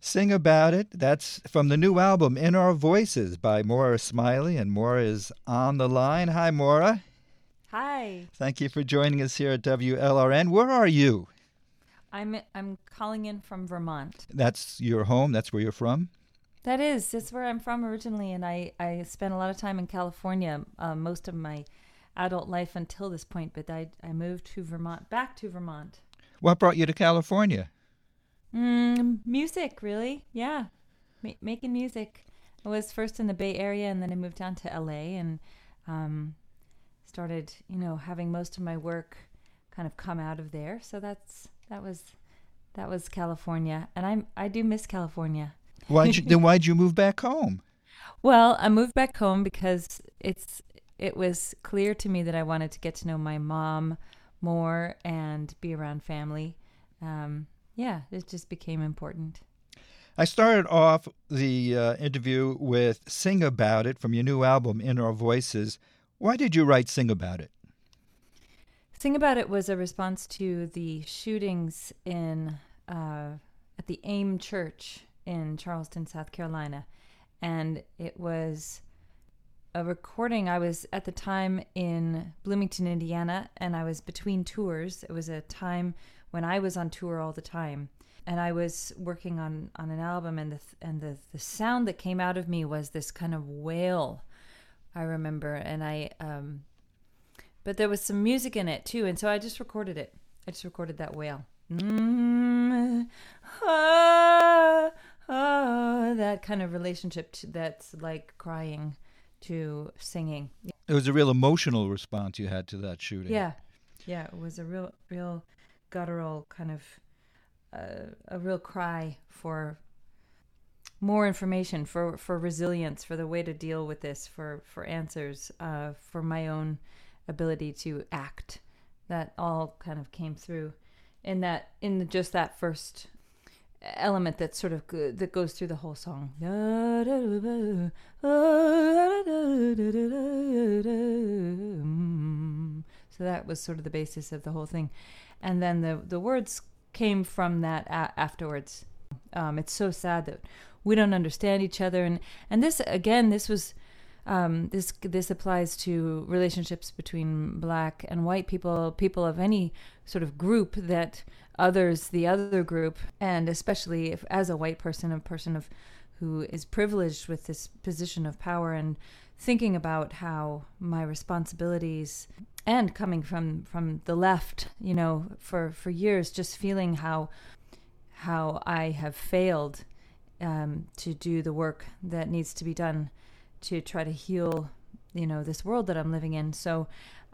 Sing About It. That's from the new album, In Our Voices, by Moira Smiley, and Moira is on the line. Hi, Moira. Hi. Thank you for joining us here at WLRN. Where are you? I'm calling in from Vermont. That's your home? That's where you're from? That is. That's where I'm from originally, and I spent a lot of time in California, most of my adult life until this point, but I moved to Vermont, back to Vermont. What brought you to California? Music, really. Yeah. Making music. I was first in the Bay Area, and then I moved down to LA and started, having most of my work kind of come out of there. So that was California. And I do miss California. Why'd you move back home? Well, I moved back home because it was clear to me that I wanted to get to know my mom more and be around family. Yeah, it just became important. I started off the interview with Sing About It from your new album, In Our Voices. Why did you write Sing About It? Sing About It was a response to the shootings at the AIM Church in Charleston, South Carolina. And it was a recording. I was at the time in Bloomington, Indiana, and I was between tours. It was a time when I was on tour all the time, and I was working on an album, and the sound that came out of me was this kind of wail, I remember, and but there was some music in it too, and so I just recorded it. I just recorded that wail. That kind of relationship that's like crying to singing. It was a real emotional response you had to that shooting. Yeah, it was a real guttural kind of a real cry for more information, for resilience, for the way to deal with this, for answers, for my own ability to act. That all kind of came through in just that first element that sort of that goes through the whole song. So that was sort of the basis of the whole thing. And then the words came from that afterwards. It's so sad that we don't understand each other. And this, again, this was this applies to relationships between black and white people, people of any sort of group that others the other group, and especially if, as a white person, a person of who is privileged with this position of power, and thinking about how my responsibilities, and coming from the left, for years, just feeling how I have failed to do the work that needs to be done to try to heal, this world that I'm living in. So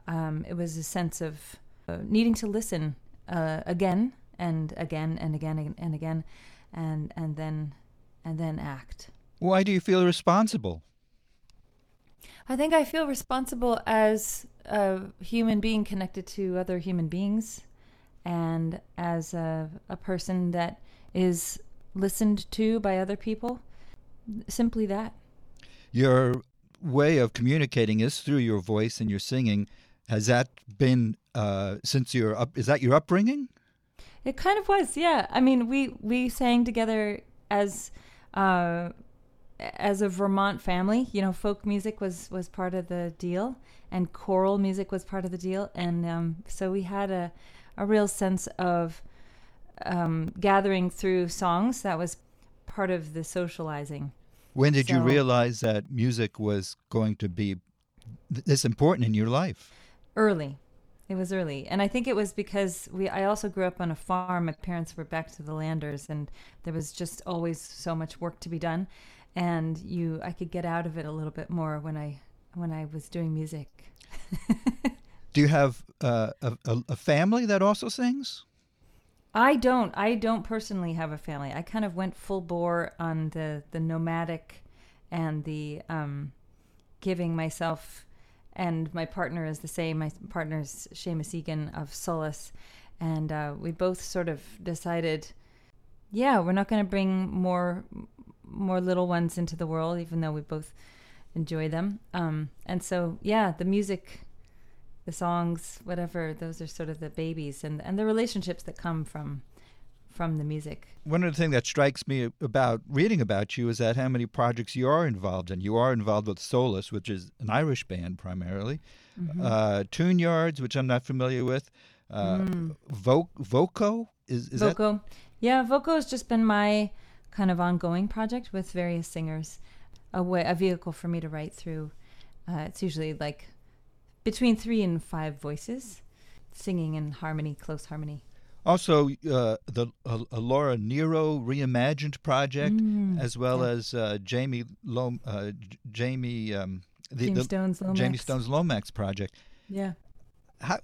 it was a sense of needing to listen again and again and again and again, and then act. Why do you feel responsible? I think I feel responsible as a human being connected to other human beings, and as a person that is listened to by other people. Simply that. Your way of communicating is through your voice and your singing. Has that been is that your upbringing? It kind of was, yeah. I mean, we sang together as a Vermont family. Folk music was part of the deal, and choral music was part of the deal, and so we had a real sense of gathering through songs. That was part of the socializing. When did you realize that music was going to be this important in your life? Early. It was early, and I think it was because I also grew up on a farm. My parents were back to the landers, and there was just always so much work to be done. And I could get out of it a little bit more when I was doing music. Do you have a family that also sings? I don't. I don't personally have a family. I kind of went full bore on the nomadic and the giving myself. And my partner is the same. My partner's Seamus Egan of Solus, and we both sort of decided, yeah, we're not going to bring more more little ones into the world, even though we both enjoy them. And so, yeah, the music, the songs, whatever, those are sort of the babies and the relationships that come from the music. One of the things that strikes me about reading about you is that how many projects you are involved in. You are involved with Solus, which is an Irish band primarily, mm-hmm. Tune Yards, which I'm not familiar with, Voco? Is Voco. That? Yeah, Voco has just been my kind of ongoing project with various singers, a vehicle for me to write through. It's usually like between 3 and 5 voices, singing in harmony, close harmony. Also, the Laura Nero Reimagined Project, as well as Jamie Stones Lomax Project. Yeah. Are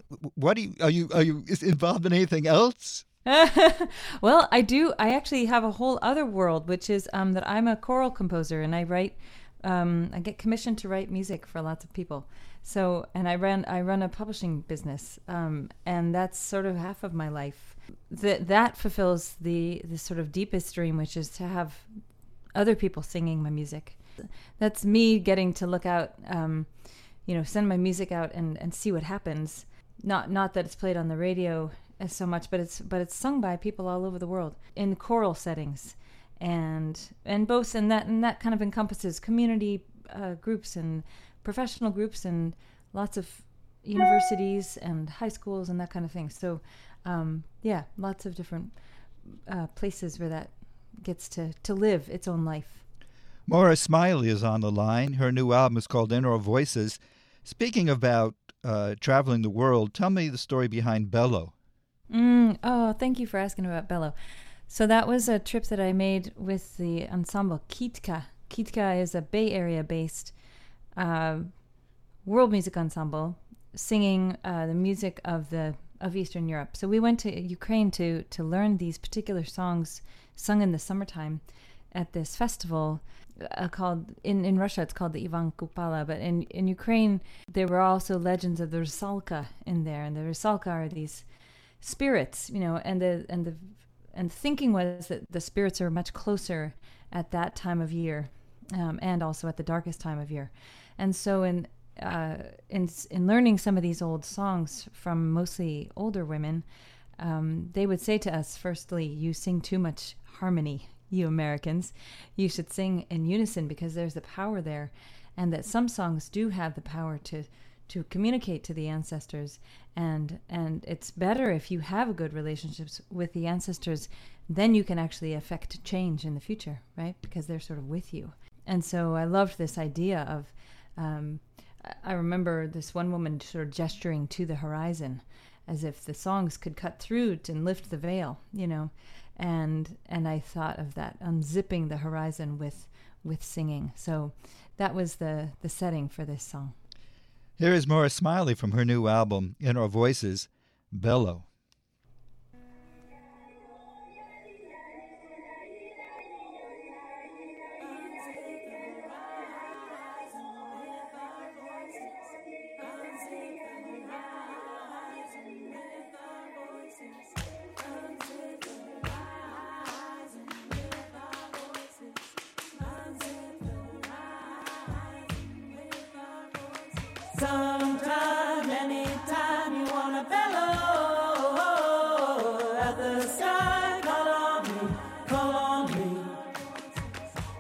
you involved in anything else? Well, I do. I actually have a whole other world, which is that I'm a choral composer, and I write. I get commissioned to write music for lots of people. So, and I run a publishing business, and that's sort of half of my life. That fulfills the sort of deepest dream, which is to have other people singing my music. That's me getting to look out, send my music out and see what happens. Not that it's played on the radio as so much, but it's sung by people all over the world in choral settings, and both and that kind of encompasses community groups and professional groups and lots of universities and high schools and that kind of thing. So, lots of different places where that gets to live its own life. Moira Smiley is on the line. Her new album is called In Our Voices. Speaking about traveling the world, tell me the story behind Bello. Oh, thank you for asking about Bello. So that was a trip that I made with the ensemble Kitka. Kitka is a Bay Area-based world music ensemble singing the music of Eastern Europe. So we went to Ukraine to learn these particular songs sung in the summertime at this festival called in Russia it's called the Ivan Kupala, but in Ukraine there were also legends of the Rusalka in there, and the Rusalka are these spirits, and thinking was that the spirits are much closer at that time of year, and also at the darkest time of year. And so in learning some of these old songs from mostly older women, they would say to us, firstly, you sing too much harmony, you Americans. You should sing in unison because there's the power there, and that some songs do have the power to communicate to the ancestors. And it's better if you have good relationships with the ancestors, then you can actually affect change in the future, right? Because they're sort of with you. And so I loved this idea of, I remember this one woman sort of gesturing to the horizon as if the songs could cut through and lift the veil, and I thought of that, unzipping the horizon with singing. So that was the setting for this song. Here is Moira Smiley from her new album, In Our Voices, Bello. Sometimes, anytime you wanna bellow at the sky, call on me,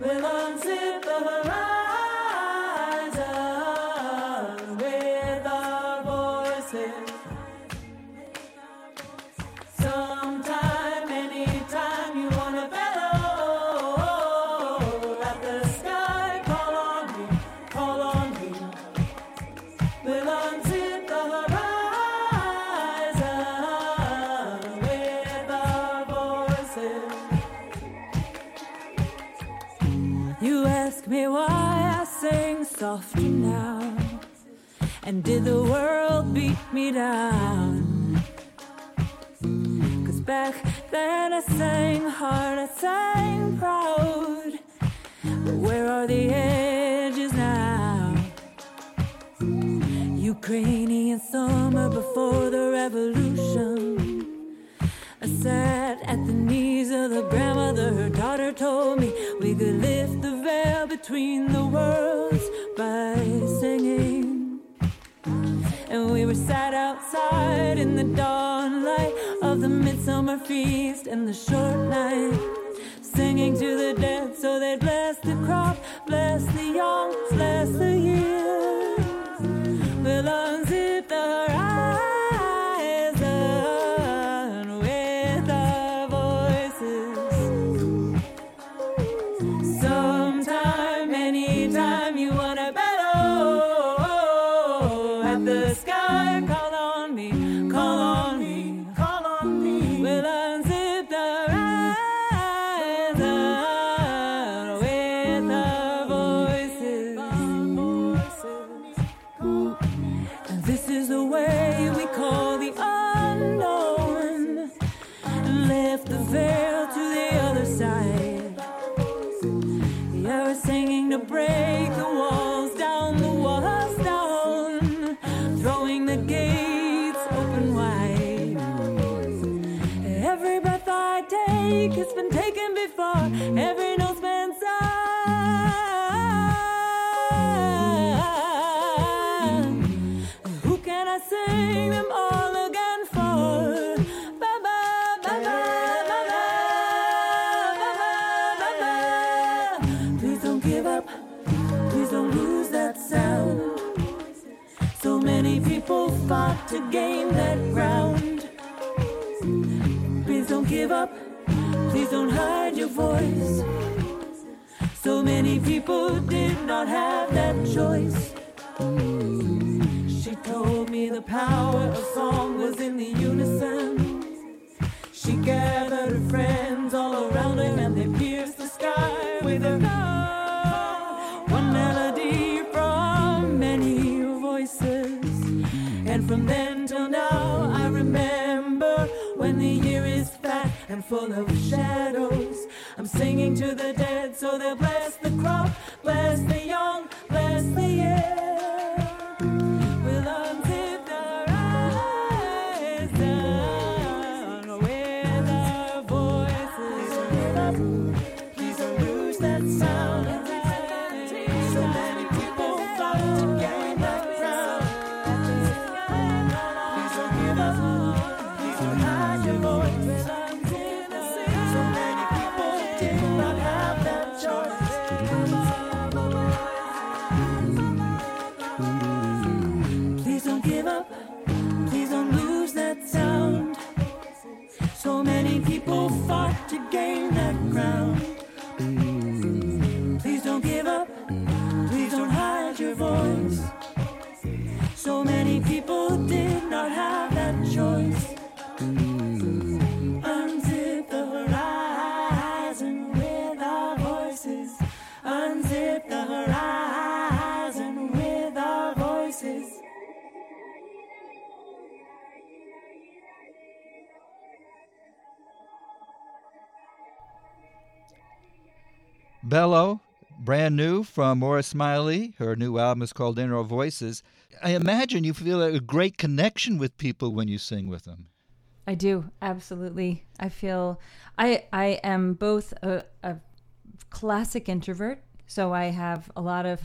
we'll unzip the horizon with our voices. Sometime, anytime you wanna bellow at the sky, call on me. We'll unzip the horizon with our voices. You ask me why I sing softly now, and did the world beat me down? 'Cause back then I sang hard, I sang proud, but where are the edges now? Ukrainian summer before the revolution, I sat at the knees of the grandmother, her daughter told me we could lift the veil between the worlds by singing. And we were sat outside in the dawn light of the midsummer feast and the short night, singing to the dead so they'd bless the crop, bless the young, bless the years. We'll unzip the horizon to gain that ground. Please don't give up, please don't hide your voice. So many people did not have that choice. She told me the power of song was in the unison. She gathered her friends all around her and they pierced the sky with her love. One melody from many voices. And from then till now, I remember when the year is fat and full of shadows. I'm singing to the dead so they'll bless the crop, bless the young, bless the air. We'll unzip our eyes down with our voices. Please don't give up, please don't lose that sound. Fought to gain that ground. Please don't give up, please don't hide your voice. So many people did not have that choice. Unzip the horizon with our voices. Unzip the horizon with our voices. Bello, brand new from Moira Smiley. Her new album is called In Our Voices. I imagine you feel a great connection with people when you sing with them. I do, absolutely. I feel I am both a classic introvert, so I have a lot of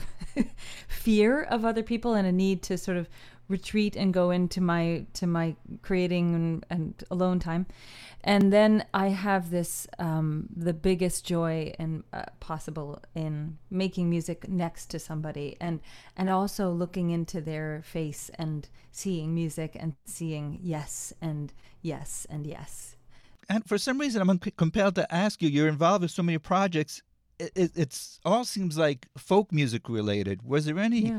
fear of other people and a need to sort of retreat and go into my creating and alone time. And then I have this the biggest joy and possible in making music next to somebody and also looking into their face and seeing music and seeing yes and yes and yes. And for some reason I'm compelled to ask you, you're involved with so many projects. It's all seems like folk music related. Was there any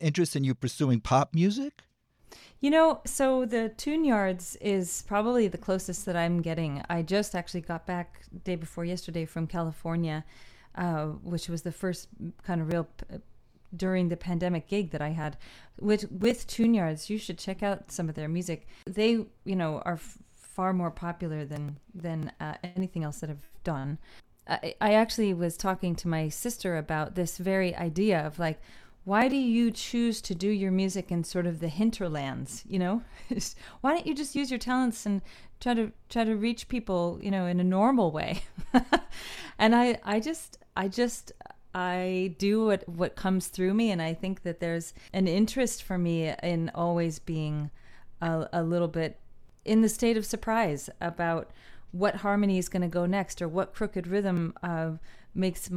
interest in you pursuing pop music? You know, so the Tune Yards is probably the closest that I'm getting. I just actually got back day before yesterday from California, which was the first kind of real during the pandemic gig that I had with Tune Yards. You should check out some of their music. They, you know, are far more popular than anything else that I've done. I actually was talking to my sister about this very idea of like, why do you choose to do your music in sort of the hinterlands, you know? Why don't you just use your talents and try to reach people, you know, in a normal way. And I do what comes through me, and I think that there's an interest for me in always being a little bit in the state of surprise about what harmony is going to go next, or what crooked rhythm makes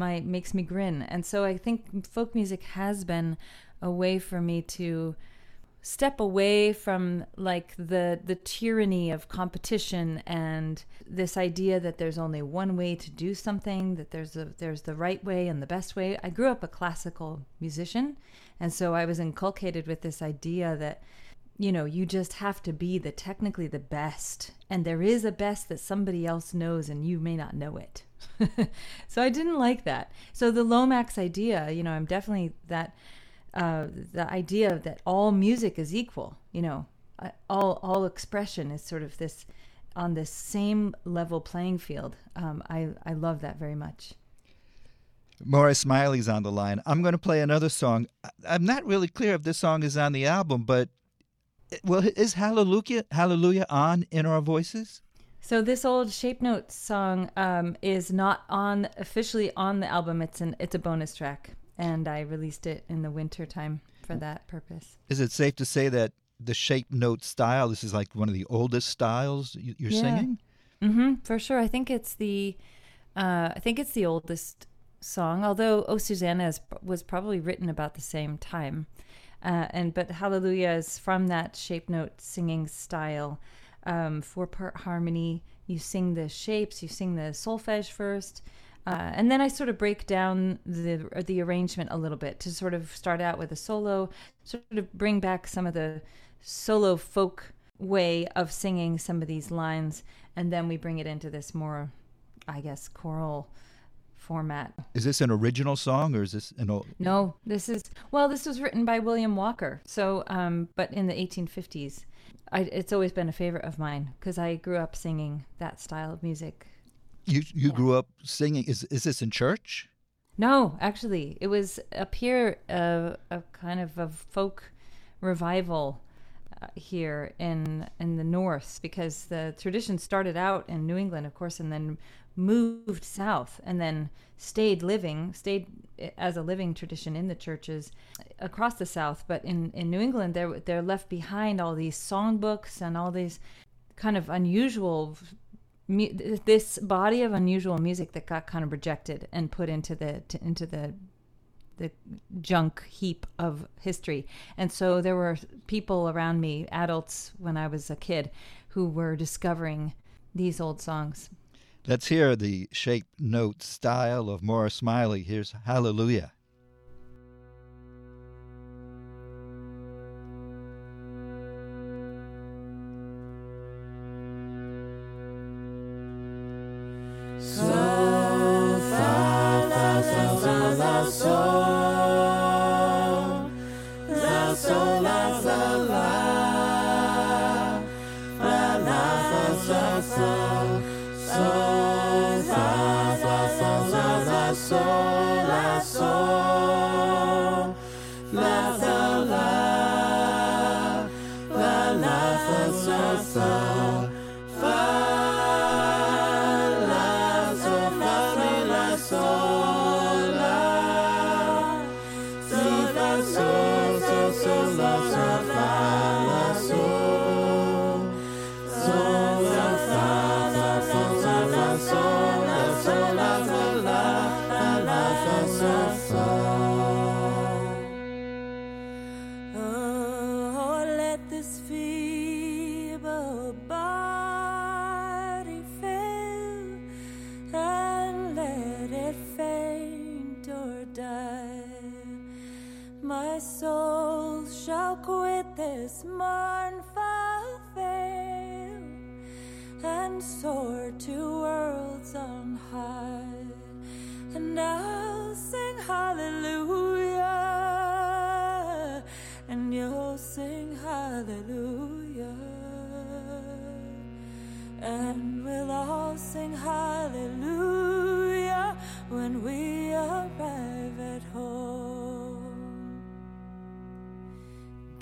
me grin. And so I think folk music has been a way for me to step away from like the tyranny of competition and this idea that there's only one way to do something, that there's the right way and the best way. I grew up a classical musician, and so I was inculcated with this idea that, you know, you just have to be technically the best, and there is a best that somebody else knows and you may not know it. So I didn't like that. So the Lomax idea, you know, I'm definitely that. The idea that all music is equal, you know, all expression is sort of this on this same level playing field. I love that very much. Moira Smiley's on the line. I'm going to play another song. I'm not really clear if this song is on the album, but well, is Hallelujah on In Our Voices? So this old Shape Notes song is not officially on the album. It's a bonus track. And I released it in the winter time for that purpose. Is it safe to say that the shape note style, this is like one of the oldest styles you're singing? Mm-hmm, for sure. I think it's the oldest song. Although "Oh Susanna" was probably written about the same time, but "Hallelujah" is from that shape note singing style, 4-part harmony. You sing the shapes. You sing the solfege first. And then I sort of break down the arrangement a little bit to sort of start out with a solo, sort of bring back some of the solo folk way of singing some of these lines, and then we bring it into this more, I guess, choral format. Is this an original song, or is this an old? No, this was written by William Walker. So, but in the 1850s, it's always been a favorite of mine because I grew up singing that style of music. You grew up singing. Is this in church? No, actually, it was up here a kind of a folk revival here in the north, because the tradition started out in New England, of course, and then moved south, and then stayed as a living tradition in the churches across the South. But in New England, they're left behind all these songbooks and all these kind of unusual. This body of unusual music that got kind of rejected and put into the junk heap of history. And so there were people around me, adults when I was a kid, who were discovering these old songs. Let's hear the shape note style of Moira Smiley. Here's "Hallelujah."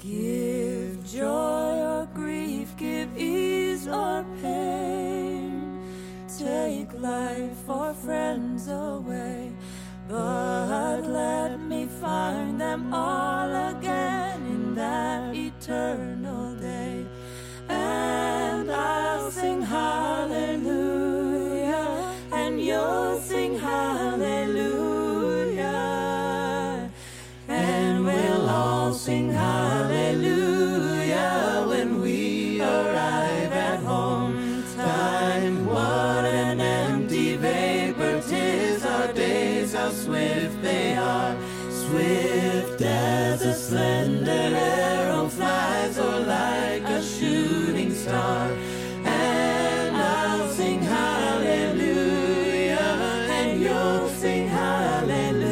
Give joy or grief, give ease or pain. how swift they are, swift as a slender arrow flies, or like a shooting star. And I'll sing hallelujah, and you'll sing hallelujah,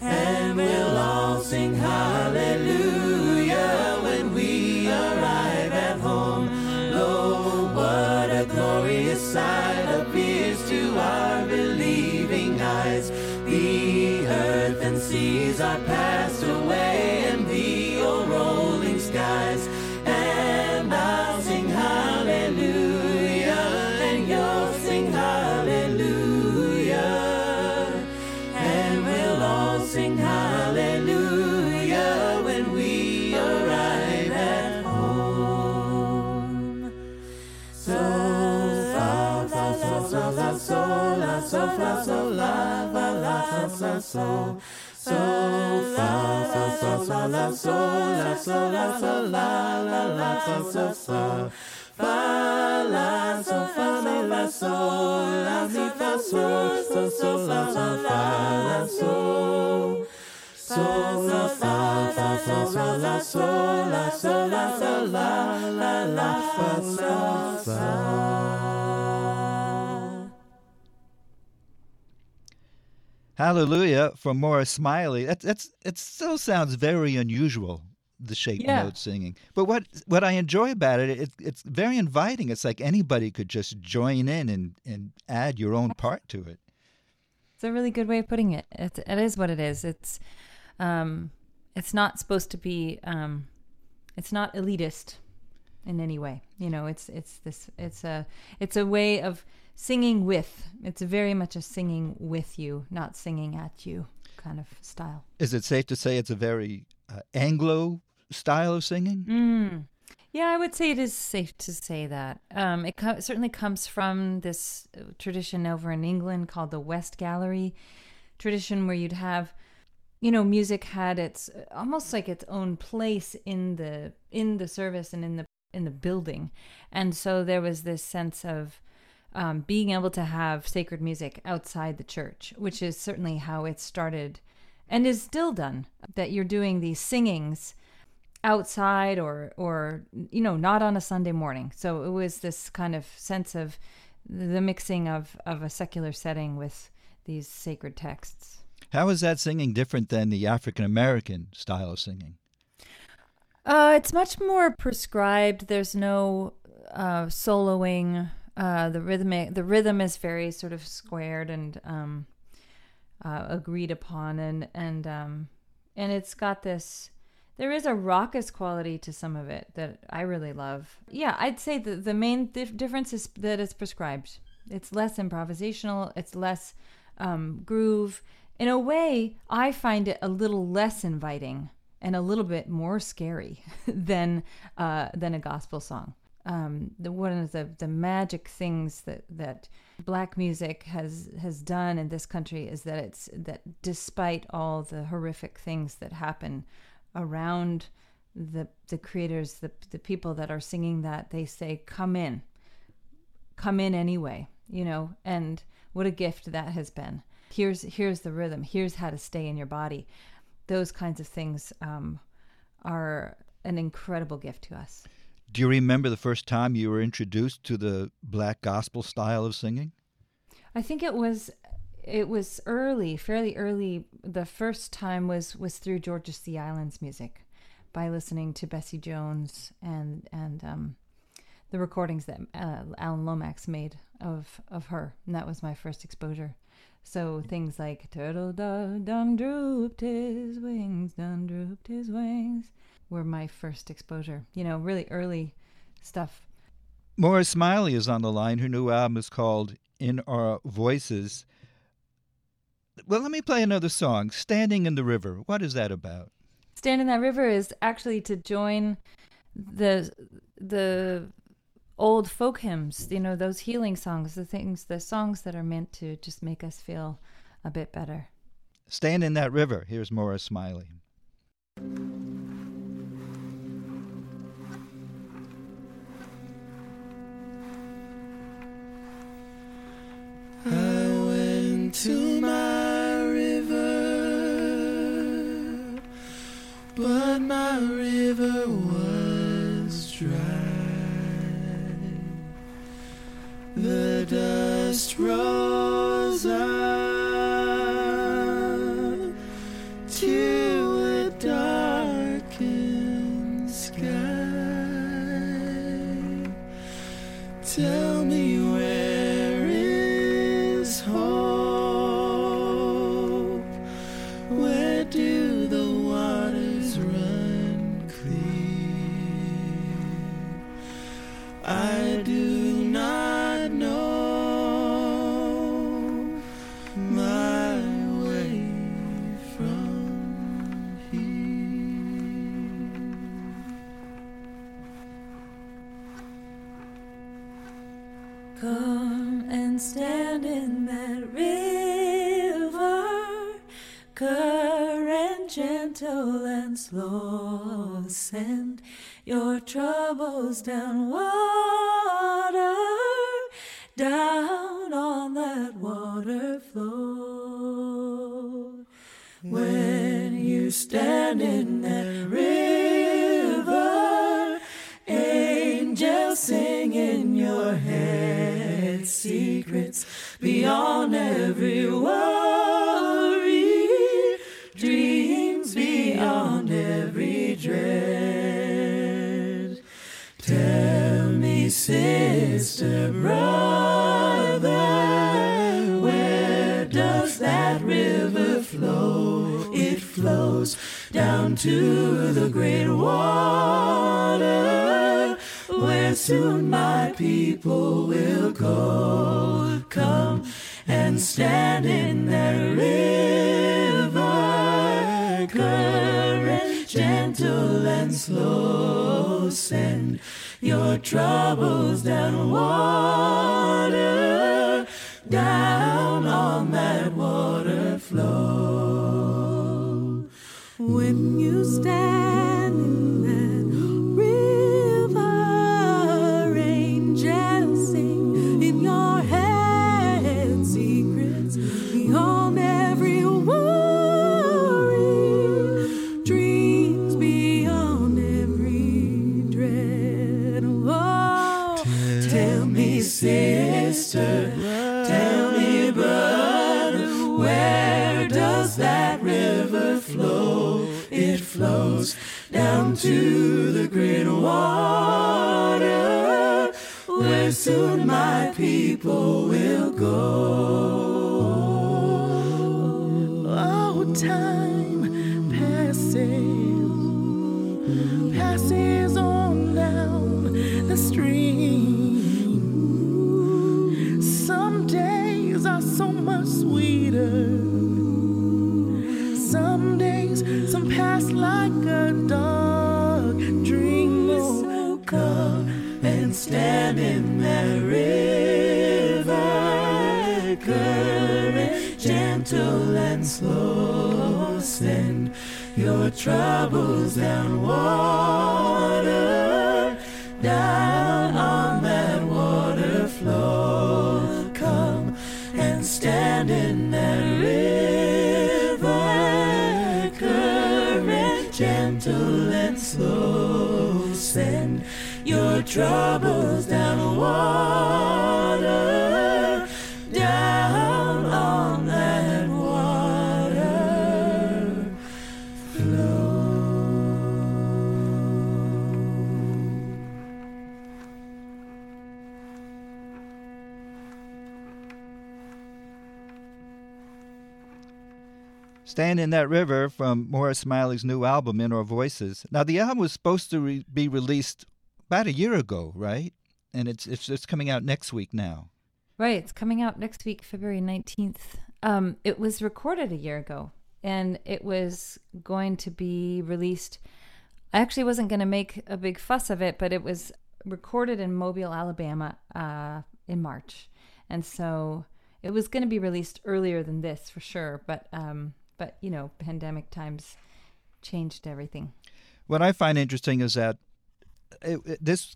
and we'll all sing hallelujah when we arrive at home. Lo, what a glorious sight appears to our believing eyes. The earth and seas are passed away, and the old rolling skies. And I'll sing hallelujah, and you'll sing hallelujah, and we'll all sing hallelujah when we arrive at home. So Hallelujah from Moira Smiley. It still sounds very unusual, the shape note singing. But what I enjoy about it, it's very inviting. It's like anybody could just join in and add your own part to it. It's a really good way of putting it. It is what it is. It's not supposed to be. It's not elitist in any way. You know, it's a way of singing with. It's very much a singing with you, not singing at you kind of style. Is it safe to say it's a very Anglo style of singing? Yeah, I would say it is safe to say that. It certainly comes from this tradition over in England called the West Gallery tradition, where you'd have, you know, music had its almost like its own place in the service and in the building. And so there was this sense of being able to have sacred music outside the church, which is certainly how it started and is still done, that you're doing these singings outside or you know, not on a Sunday morning. So it was this kind of sense of the mixing of a secular setting with these sacred texts. How is that singing different than the African-American style of singing? It's much more prescribed. There's no soloing. The rhythm is very sort of squared and agreed upon, and it's got this. There is a raucous quality to some of it that I really love. Yeah, I'd say the main difference is that it's prescribed. It's less improvisational. It's less groove. In a way, I find it a little less inviting and a little bit more scary than a gospel song. One of the magic things that black music has done in this country is that despite all the horrific things that happen around the creators, the people that are singing that, they say, come in anyway, you know, and what a gift that has been. Here's the rhythm. Here's how to stay in your body. Those kinds of things are an incredible gift to us. Do you remember the first time you were introduced to the black gospel style of singing? I think it was early, fairly early. The first time was through Georgia Sea Islands music, by listening to Bessie Jones and the recordings that Alan Lomax made of her, and that was my first exposure. So things like turtle dove done drooped his wings, done drooped his wings, were my first exposure, you know, really early stuff. Moira Smiley is on the line. Her new album is called In Our Voices. Well, let me play another song, Standing in the River. What is that about? Standing in that River is actually to join the old folk hymns, you know, those healing songs, the songs that are meant to just make us feel a bit better. Stand in that River. Here's Moira Smiley. I went gentle and slow. Send your troubles down water, down on that water flow. When you stand in that river, angels sing in your head, secrets beyond every worry, dreams beyond every dread. Tell me, sister, brother, where does that river flow? It flows down to the great water, where soon my people will go. Come and stand in that river, current gentle and slow. Send your troubles down water, down on that water flow. When you stand in that sister, tell me, brother, where does that river flow? It flows down to the great water, where soon my people will go. Oh, time passes on down the stream. So much sweeter. Some days, some pass like a dark dream. So come and stand in that river, current gentle and slow. Send your troubles down water, down on that water flow. Come and stand in that river, current, gentle and slow. Send your troubles down water, down on that water flow. Stand in That River from Moira Smiley's new album, In Our Voices. Now, the album was supposed to be released about a year ago, right? And it's coming out next week now. Right, it's coming out next week, February 19th. It was recorded a year ago, and it was going to be released. I actually wasn't going to make a big fuss of it, but it was recorded in Mobile, Alabama in March. And so it was going to be released earlier than this for sure, But, you know, pandemic times changed everything. What I find interesting is that the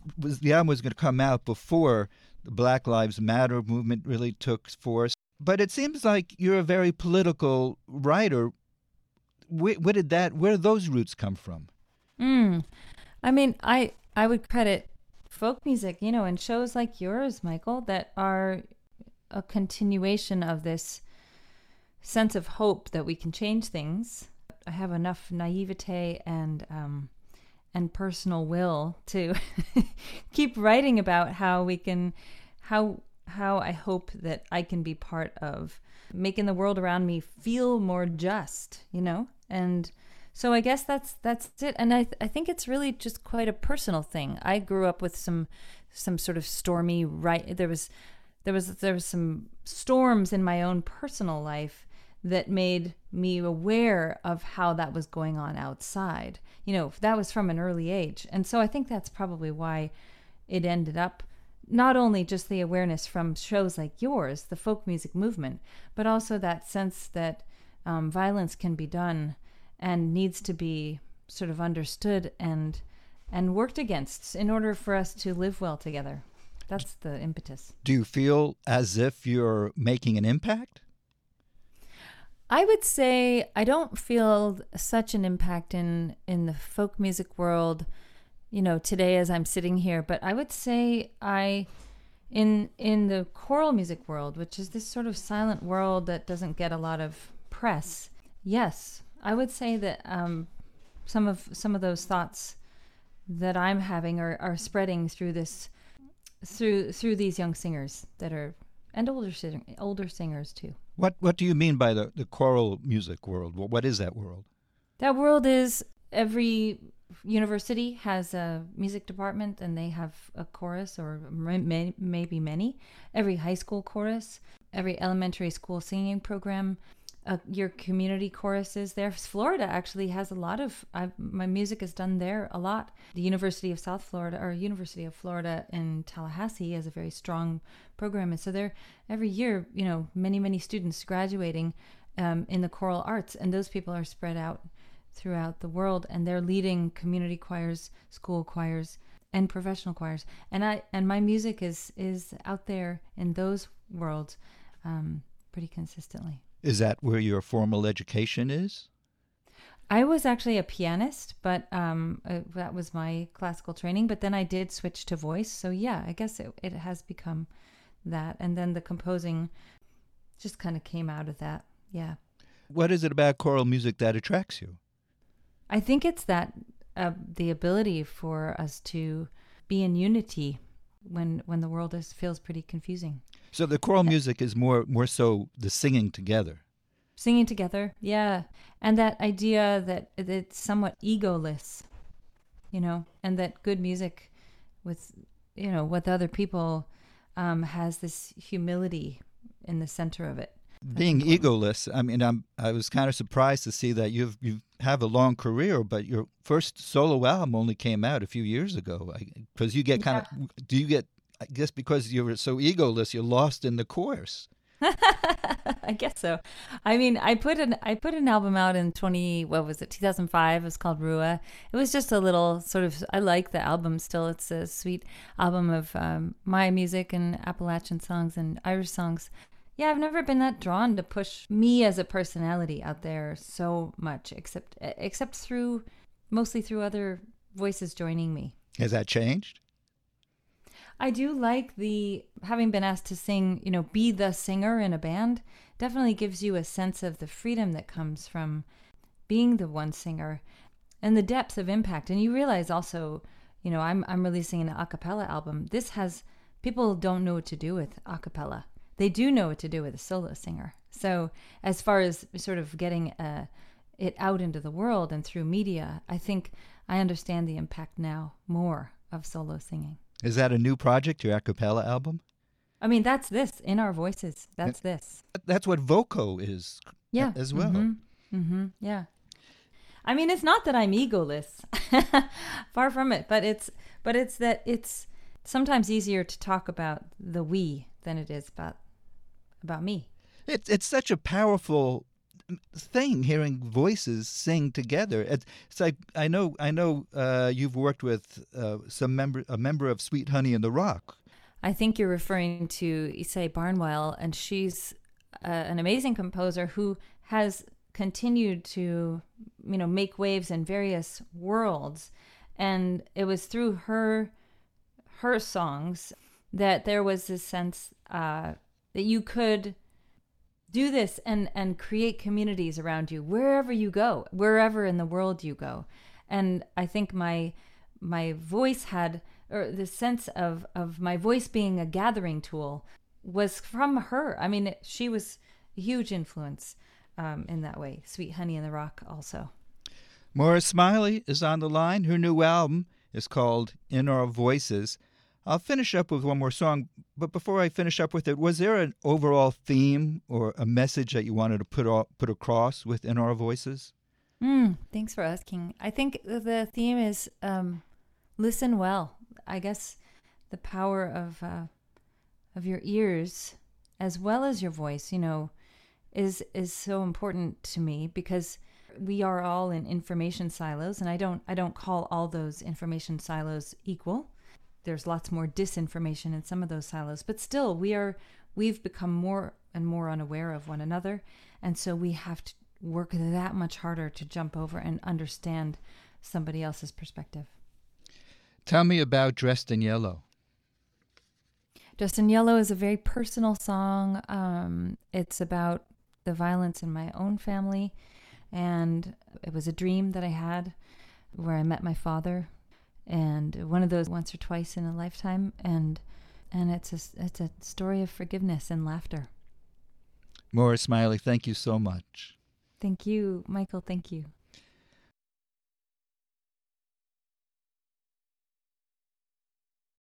album was going to come out before the Black Lives Matter movement really took force. But it seems like you're a very political writer. Where did those roots come from? I mean, I would credit folk music, you know, and shows like yours, Michael, that are a continuation of this sense of hope that we can change things. I have enough naivete and personal will to keep writing about how we can, how I hope that I can be part of making the world around me feel more just, you know? And so I guess that's it. And I think it's really just quite a personal thing. I grew up with some sort of stormy, right? There was some storms in my own personal life that made me aware of how that was going on outside. You know, that was from an early age. And so I think that's probably why it ended up not only just the awareness from shows like yours, the folk music movement, but also that sense that violence can be done and needs to be sort of understood and worked against in order for us to live well together. That's the impetus. Do you feel as if you're making an impact? I would say I don't feel such an impact in the folk music world, you know, today as I'm sitting here. But I would say in the choral music world, which is this sort of silent world that doesn't get a lot of press, yes, I would say that some of those thoughts that I'm having are spreading through this through these young singers that are and older singers too. What do you mean by the choral music world? What is that world? That world is every university has a music department and they have a chorus or maybe many. Every high school chorus, every elementary school singing program, your community choruses there. Florida actually has a lot of, my music is done there a lot. The University of South Florida or University of Florida in Tallahassee has a very strong program. And so there every year, you know, many students graduating in the choral arts, and those people are spread out throughout the world, and they're leading community choirs, school choirs, and professional choirs. And my music is out there in those worlds pretty consistently. Is that where your formal education is? I was actually a pianist, but that was my classical training. But then I did switch to voice, so yeah, I guess it has become that. And then the composing just kind of came out of that, yeah. What is it about choral music that attracts you? I think it's that the ability for us to be in unity when the world feels pretty confusing. So the choral music is more so the singing together. Singing together, yeah. And that idea that it's somewhat egoless, you know, and that good music with other people has this humility in the center of it. Being egoless, I mean, I was kind of surprised to see that you have a long career, but your first solo album only came out a few years ago. Because you get kind of, I guess because you were so egoless, you're lost in the chorus. I guess so. I mean, I put an album out in 2005. It was called Ruah. It was just a little sort of, I like the album still. It's a sweet album of my music and Appalachian songs and Irish songs. Yeah, I've never been that drawn to push me as a personality out there so much, except mostly through other voices joining me. Has that changed? I do like having been asked to sing, you know, be the singer in a band, definitely gives you a sense of the freedom that comes from being the one singer and the depth of impact. And you realize also, you know, I'm releasing an a cappella album. People don't know what to do with a cappella. They do know what to do with a solo singer. So as far as sort of getting it out into the world and through media, I think I understand the impact now more of solo singing. Is that a new project, your a cappella album? I mean, that's this, In Our Voices. That's what Voco is as well. Mm-hmm, mm-hmm, yeah. I mean, it's not that I'm egoless. Far from it. But it's that it's sometimes easier to talk about the we than it is about me. It's such a powerful thing, hearing voices sing together. It's like I know you've worked with a member of Sweet Honey in the Rock. I think you're referring to Isai Barnwell, and she's an amazing composer who has continued to, you know, make waves in various worlds, and it was through her songs that there was this sense that you could do this and create communities around you wherever you go, wherever in the world you go. And I think my voice the sense of my voice being a gathering tool was from her. I mean, she was a huge influence in that way. Sweet Honey in the Rock also. Moira Smiley is on the line. Her new album is called In Our Voices. I'll finish up with one more song, but before I finish up with it, was there an overall theme or a message that you wanted to put across with In Our Voices? Thanks for asking. I think the theme is listen well. I guess the power of your ears as well as your voice, you know, is so important to me because we are all in information silos, and I don't call all those information silos equal. There's lots more disinformation in some of those silos, but still we've become more and more unaware of one another, and so we have to work that much harder to jump over and understand somebody else's perspective. Tell me about Dressed in Yellow. Dressed in Yellow is a very personal song. It's about the violence in my own family, and it was a dream that I had where I met my father, and one of those once or twice in a lifetime, and it's a story of forgiveness and laughter. Moira Smiley, thank you so much. Thank you, Michael. Thank you.